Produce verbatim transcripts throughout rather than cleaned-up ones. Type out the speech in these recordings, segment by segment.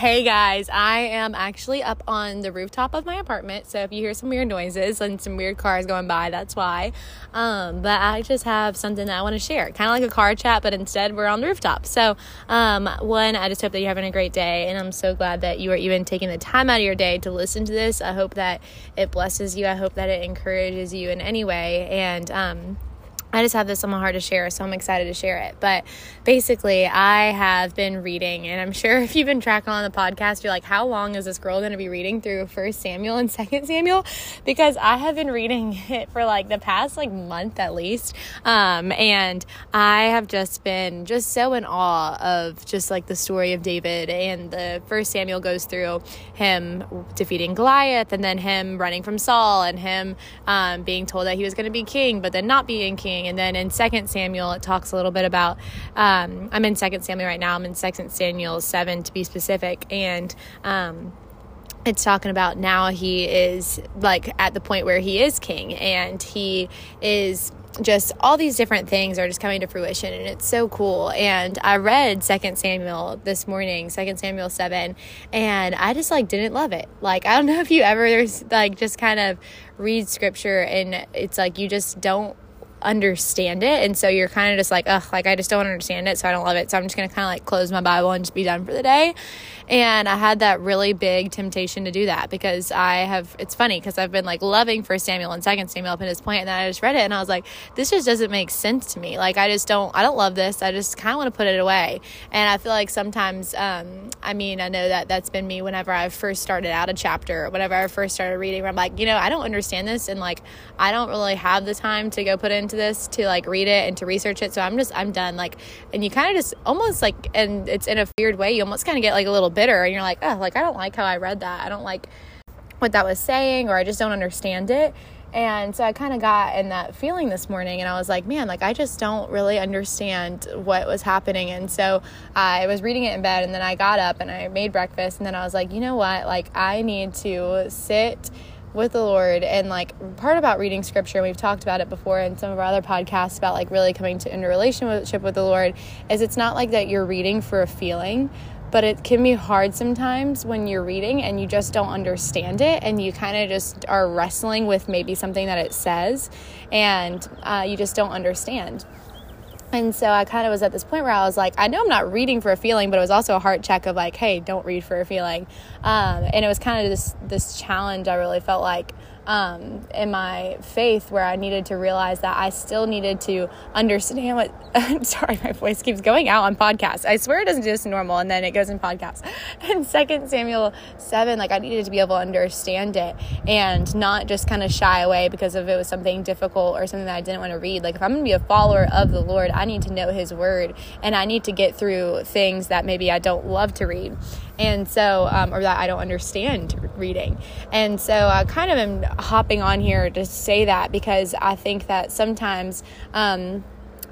Hey guys, I am actually up on the rooftop of my apartment, so if you hear some weird noises and some weird cars going by, that's why. Um, but I just have something that I want to share, kind of like a car chat, but instead we're on the rooftop. So um, one, I just hope that you're having a great day, and I'm so glad that you are even taking the time out of your day to listen to this. I hope that it blesses you. I hope that it encourages you in any way, and um I just have this on my heart to share, so I'm excited to share it. But basically, I have been reading, and I'm sure if you've been tracking on the podcast, you're like, how long is this girl going to be reading through First Samuel and Second Samuel? Because I have been reading it for like the past like month at least. Um, and I have just been just so in awe of just like the story of David, and the First Samuel goes through him defeating Goliath, and then him running from Saul, and him um, being told that he was going to be king, but then not being king. And then in Second Samuel, it talks a little bit about, um, I'm in Second Samuel right now. I'm in Second Samuel seven to be specific. And, um, it's talking about now he is like at the point where he is king, and he is just all these different things are just coming to fruition, and it's so cool. And I read Second Samuel this morning, Second Samuel seven, and I just like didn't love it. Like, I don't know if you ever there's like just kind of read scripture and it's like you just don't understand it, and so you're kind of just like, ugh, like I just don't understand it, so I don't love it, so I'm just gonna kind of like close my Bible and just be done for the day. And I had that really big temptation to do that, because I have it's funny because I've been like loving First Samuel and Second Samuel up at this point, and then I just read it and I was like, this just doesn't make sense to me. Like, I just don't I don't love this. I just kind of want to put it away. And I feel like sometimes um I mean I know that that's been me whenever I first started out a chapter, whenever I first started reading, where I'm like, you know, I don't understand this, and like I don't really have the time to go put into this, to like read it and to research it, so I'm just I'm done. Like, and you kind of just almost like, and it's in a weird way, you almost kind of get like a little bitter, and you're like, oh, like I don't like how I read that, I don't like what that was saying, or I just don't understand it. And so I kind of got in that feeling this morning, and I was like, man, like I just don't really understand what was happening. And so I was reading it in bed, and then I got up and I made breakfast, and then I was like, you know what, like I need to sit with the Lord. And like part about reading scripture, and we've talked about it before in some of our other podcasts about like really coming to into a relationship with the Lord, is it's not like that you're reading for a feeling, but it can be hard sometimes when you're reading and you just don't understand it, and you kind of just are wrestling with maybe something that it says, and uh, you just don't understand. And so I kind of was at this point where I was like, I know I'm not reading for a feeling, but it was also a heart check of like, hey, don't read for a feeling. Um, and it was kind of this, this challenge I really felt like um, in my faith, where I needed to realize that I still needed to understand what, I'm sorry, my voice keeps going out on podcasts. I swear it doesn't just normal, and then it goes in podcasts. And Second Samuel seven, like I needed to be able to understand it and not just kind of shy away because if it was something difficult or something that I didn't want to read. Like, if I'm going to be a follower of the Lord, I need to know his word, and I need to get through things that maybe I don't love to read. And so, um, or that I don't understand reading. And so I kind of am hopping on here to say that, because I think that sometimes, um,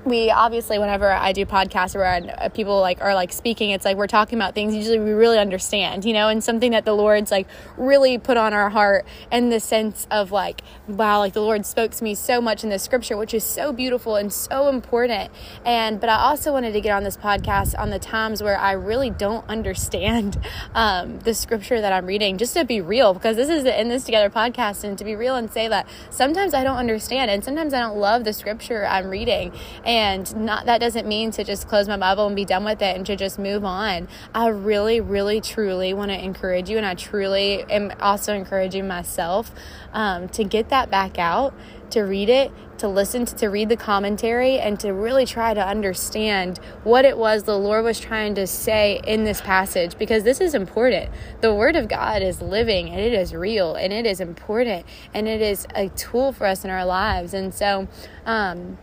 we obviously, whenever I do podcasts where people like are like speaking, it's like we're talking about things usually we really understand, you know, and something that the Lord's like really put on our heart, and the sense of like, wow, like the Lord spoke to me so much in this scripture, which is so beautiful and so important. And but I also wanted to get on this podcast on the times where I really don't understand um, the scripture that I'm reading, just to be real, because this is the In This Together podcast, and to be real and say that sometimes I don't understand, and sometimes I don't love the scripture I'm reading. And And not that doesn't mean to just close my Bible and be done with it and to just move on. I really, really, truly want to encourage you, and I truly am also encouraging myself um, to get that back out, to read it, to listen to, to read the commentary, and to really try to understand what it was the Lord was trying to say in this passage, because this is important. The Word of God is living, and it is real, and it is important, and it is a tool for us in our lives. And so, um,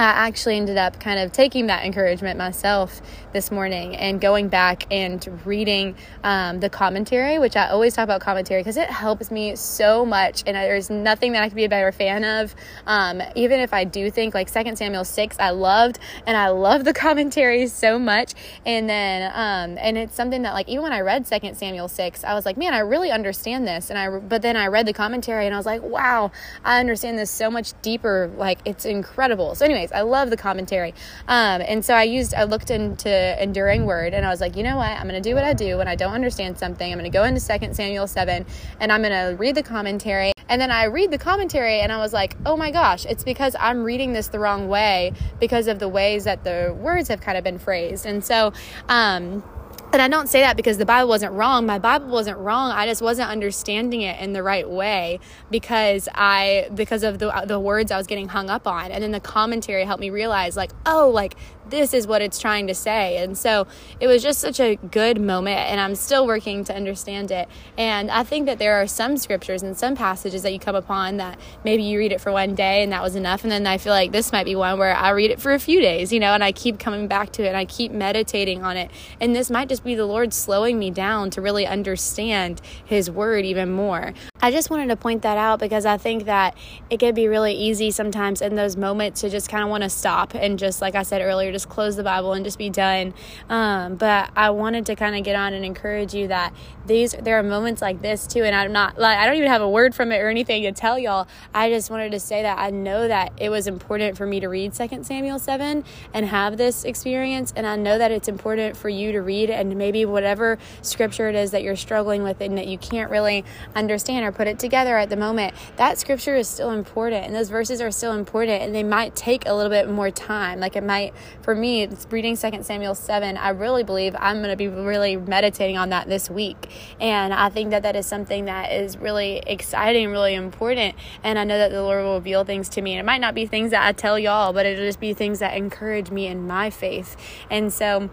I actually ended up kind of taking that encouragement myself this morning and going back and reading um, the commentary, which I always talk about commentary because it helps me so much, and I, there's nothing that I could be a better fan of. Um, even if I do think like Second Samuel six, I loved, and I love the commentary so much. And then, um, and it's something that like, even when I read Second Samuel six, I was like, man, I really understand this. And I, but then I read the commentary and I was like, wow, I understand this so much deeper. Like, it's incredible. So anyways, commentaries. I love the commentary. Um, and so I used, I looked into Enduring Word, and I was like, you know what? I'm going to do what I do when I don't understand something. I'm going to go into Second Samuel seven, and I'm going to read the commentary. And then I read the commentary, and I was like, oh my gosh, it's because I'm reading this the wrong way because of the ways that the words have kind of been phrased. And so, um, and I don't say that because the Bible wasn't wrong. My Bible wasn't wrong. I just wasn't understanding it in the right way because I, because of the the words I was getting hung up on. And then the commentary helped me realize, like, oh, like, this is what it's trying to say. And so it was just such a good moment, and I'm still working to understand it. And I think that there are some scriptures and some passages that you come upon that maybe you read it for one day and that was enough. And then I feel like this might be one where I read it for a few days, you know, and I keep coming back to it and I keep meditating on it. And this might just be the Lord slowing me down to really understand His word even more. I just wanted to point that out because I think that it can be really easy sometimes in those moments to just kind of want to stop and just, like I said earlier, just close the Bible and just be done. Um, but I wanted to kind of get on and encourage you that these, there are moments like this too. And I'm not like, I don't even have a word from it or anything to tell y'all. I just wanted to say that I know that it was important for me to read Second Samuel seven and have this experience. And I know that it's important for you to read, and maybe whatever scripture it is that you're struggling with and that you can't really understand or put it together at the moment, that scripture is still important, and those verses are still important, and they might take a little bit more time. Like, it might, for me, it's reading Second Samuel seven. I really believe I'm going to be really meditating on that this week, and I think that that is something that is really exciting, really important. And I know that the Lord will reveal things to me, and it might not be things that I tell y'all, but it'll just be things that encourage me in my faith. And so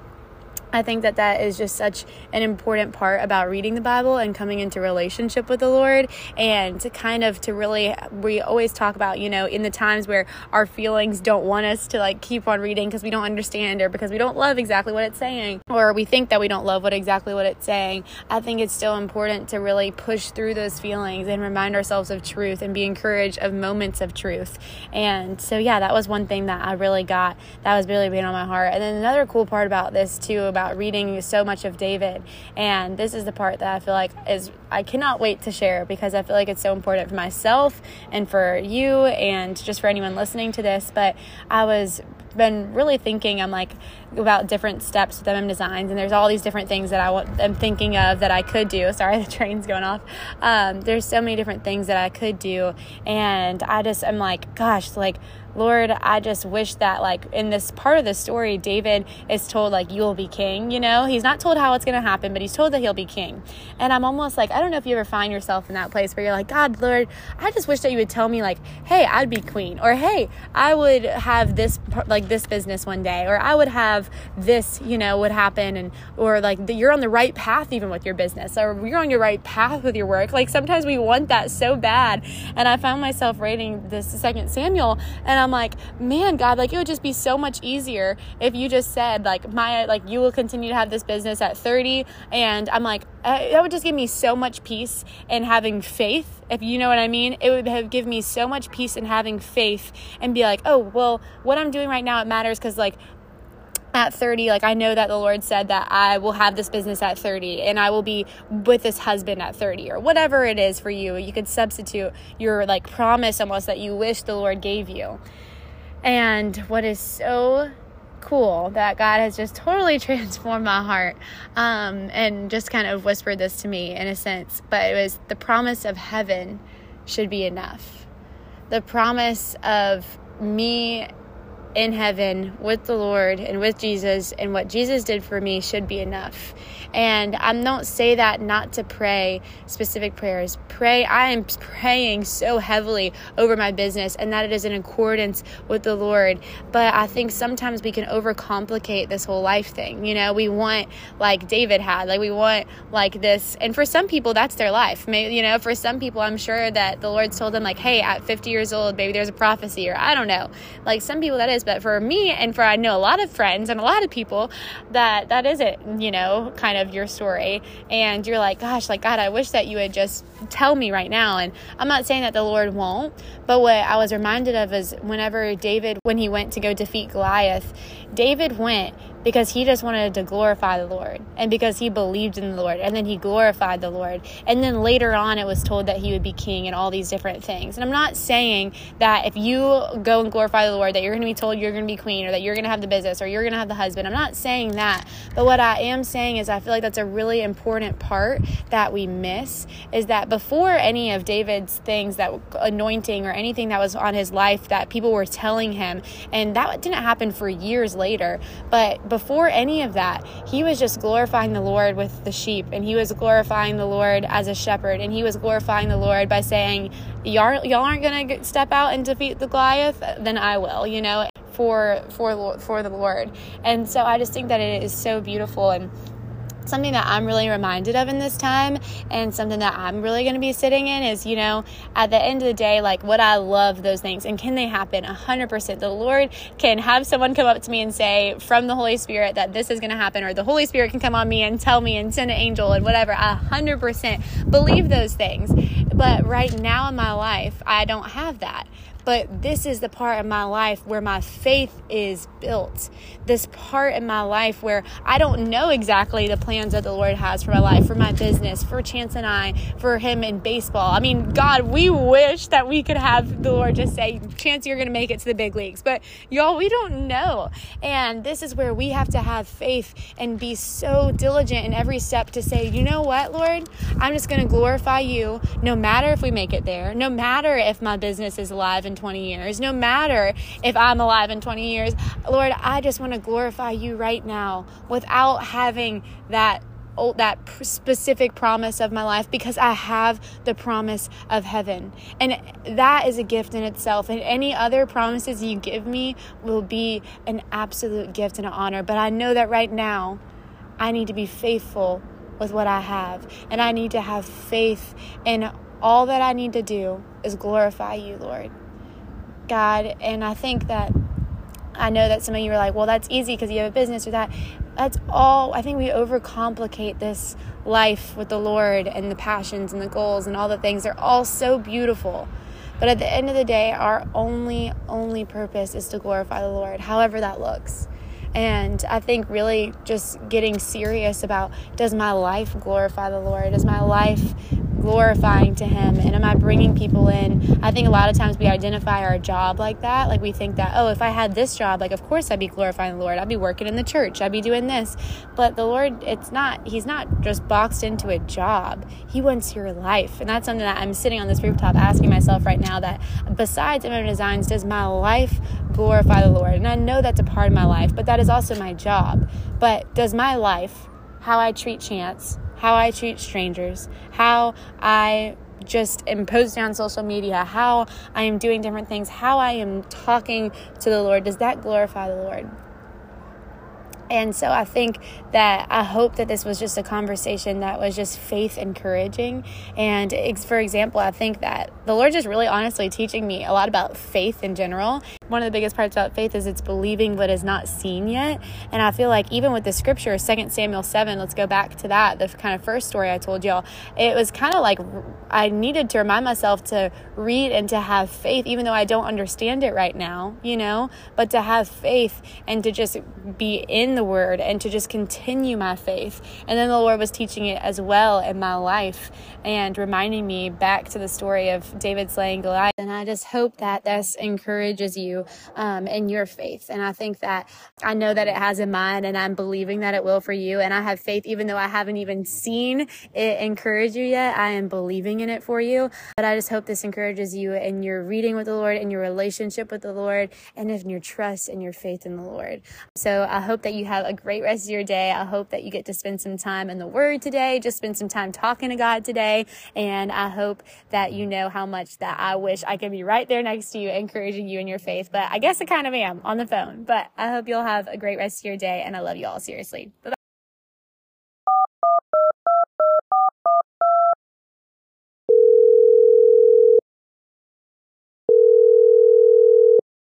I think that that is just such an important part about reading the Bible and coming into relationship with the Lord, and to kind of to really, we always talk about, you know, in the times where our feelings don't want us to like keep on reading because we don't understand, or because we don't love exactly what it's saying, or we think that we don't love what exactly what it's saying. I think it's still important to really push through those feelings and remind ourselves of truth and be encouraged of moments of truth. And so, yeah, that was one thing that I really got that was really being on my heart. And then another cool part about this too, about reading so much of David, and this is the part that I feel like is, I cannot wait to share, because I feel like it's so important for myself and for you and just for anyone listening to this. But I was been really thinking, I'm like, about different steps with M M Designs, and there's all these different things that I want, I'm thinking of that I could do. Sorry, the train's going off. Um, there's so many different things that I could do, and I just, I'm like, gosh, like, Lord, I just wish that, like, in this part of the story, David is told, like, you will be king, you know? He's not told how it's going to happen, but he's told that he'll be king. And I'm almost like, I don't know if you ever find yourself in that place where you're like, God, Lord, I just wish that you would tell me, like, hey, I'd be queen, or hey, I would have this, like, this business one day, or I would have this, you know, would happen, and or, like, the, you're on the right path even with your business, or you're on your right path with your work. Like, sometimes we want that so bad. And I found myself reading this Second Samuel, and I I'm like, man, God, like, it would just be so much easier if you just said, like, Maya, like, you will continue to have this business at thirty. And I'm like, I, that would just give me so much peace and having faith. If you know what I mean, it would have given me so much peace and having faith, and be like, oh, well, what I'm doing right now, it matters, because, like, at thirty, like, I know that the Lord said that I will have this business at thirty, and I will be with this husband at thirty, or whatever it is for you. You could substitute your, like, promise almost that you wish the Lord gave you. And what is so cool that God has just totally transformed my heart, um, and just kind of whispered this to me in a sense, but it was the promise of heaven should be enough. The promise of me in heaven with the Lord and with Jesus, and what Jesus did for me should be enough. And I don't say that not to pray specific prayers. Pray, I am praying so heavily over my business, and that it is in accordance with the Lord. But I think sometimes we can overcomplicate this whole life thing. You know, we want, like David had, like we want like this. And for some people, that's their life. Maybe, you know, for some people, I'm sure that the Lord's told them, like, hey, at fifty years old, maybe there's a prophecy, or I don't know. Like, some people that is. But for me, and for, I know a lot of friends and a lot of people that that isn't, you know, kind of your story. And you're like, gosh, like, God, I wish that you would just tell me right now. And I'm not saying that the Lord won't, but what I was reminded of is whenever David, when he went to go defeat Goliath, David went because he just wanted to glorify the Lord and because he believed in the Lord, and then he glorified the Lord. And then later on, it was told that he would be king and all these different things. And I'm not saying that if you go and glorify the Lord, that you're going to be told you're going to be queen, or that you're going to have the business, or you're going to have the husband. I'm not saying that. But what I am saying is I feel like that's a really important part that we miss, is that before any of David's things, that anointing or anything that was on his life that people were telling him, and that didn't happen for years later, but before any of that, he was just glorifying the Lord with the sheep, and he was glorifying the Lord as a shepherd, and he was glorifying the Lord by saying, y'all, y'all aren't going to step out and defeat the Goliath, then I will, you know, for, for, for the Lord. And so I just think that it is so beautiful, and something that I'm really reminded of in this time, and something that I'm really going to be sitting in is, you know, at the end of the day, like, would I love those things, and can they happen? one hundred percent. The Lord can have someone come up to me and say from the Holy Spirit that this is going to happen, or the Holy Spirit can come on me and tell me and send an angel and whatever. I one hundred percent believe those things. But right now in my life, I don't have that. But this is the part of my life where my faith is built. This part in my life where I don't know exactly the plans that the Lord has for my life, for my business, for Chance and I, for him in baseball. I mean, God, we wish that we could have the Lord just say, Chance, you're going to make it to the big leagues. But y'all, we don't know. And this is where we have to have faith and be so diligent in every step to say, you know what, Lord, I'm just going to glorify you no matter if we make it there, no matter if my business is alive and twenty years, no matter if I'm alive in twenty years, Lord, I just want to glorify you right now without having that old, that specific promise of my life, because I have the promise of heaven, and that is a gift in itself, and any other promises you give me will be an absolute gift and an honor. But I know that right now I need to be faithful with what I have, and I need to have faith, and all that I need to do is glorify you, Lord God. And I think that, I know that some of you are like, well, that's easy because you have a business or that. That's all. I think we overcomplicate this life with the Lord, and the passions and the goals and all the things. They're all so beautiful. But at the end of the day, our only, only purpose is to glorify the Lord, however that looks. And I think really just getting serious about, does my life glorify the Lord? Is my life glorifying to him, and am I bringing people in? I think a lot of times we identify our job like that. Like, we think that, oh, if I had this job, like, of course I'd be glorifying the Lord. I'd be working in the church. I'd be doing this. But the Lord, it's not, he's not just boxed into a job. He wants your life. And that's something that I'm sitting on this rooftop asking myself right now, that besides M M Designs, does my life glorify the Lord? And I know that's a part of my life, but that is also my job. But does my life, how I treat Chance, how I treat strangers, how I just am posting on social media, how I am doing different things, how I am talking to the Lord, does that glorify the Lord? And so I think that, I hope that this was just a conversation that was just faith encouraging. And for example, I think that the Lord just really honestly teaching me a lot about faith in general. One of the biggest parts about faith is it's believing what is not seen yet. And I feel like even with the scripture, Second Samuel seven, let's go back to that, the kind of first story I told y'all, it was kind of like I needed to remind myself to read and to have faith, even though I don't understand it right now, you know, but to have faith and to just be in the word and to just continue my faith. And then the Lord was teaching it as well in my life and reminding me back to the story of David slaying Goliath. And I just hope that this encourages you um in your faith. And I think that, I know that it has in mind, and I'm believing that it will for you, and I have faith even though I haven't even seen it encourage you yet. I am believing in it for you. But I just hope this encourages you in your reading with the Lord, in your relationship with the Lord, and in your trust and your faith in the Lord. So I hope that you have a great rest of your day. I hope that you get to spend some time in the word today, just spend some time talking to God today, and I hope that you know how much that I wish I could be right there next to you encouraging you in your faith. But I guess I kind of am on the phone. But I hope you'll have a great rest of your day, and I love you all, seriously. Bye-bye.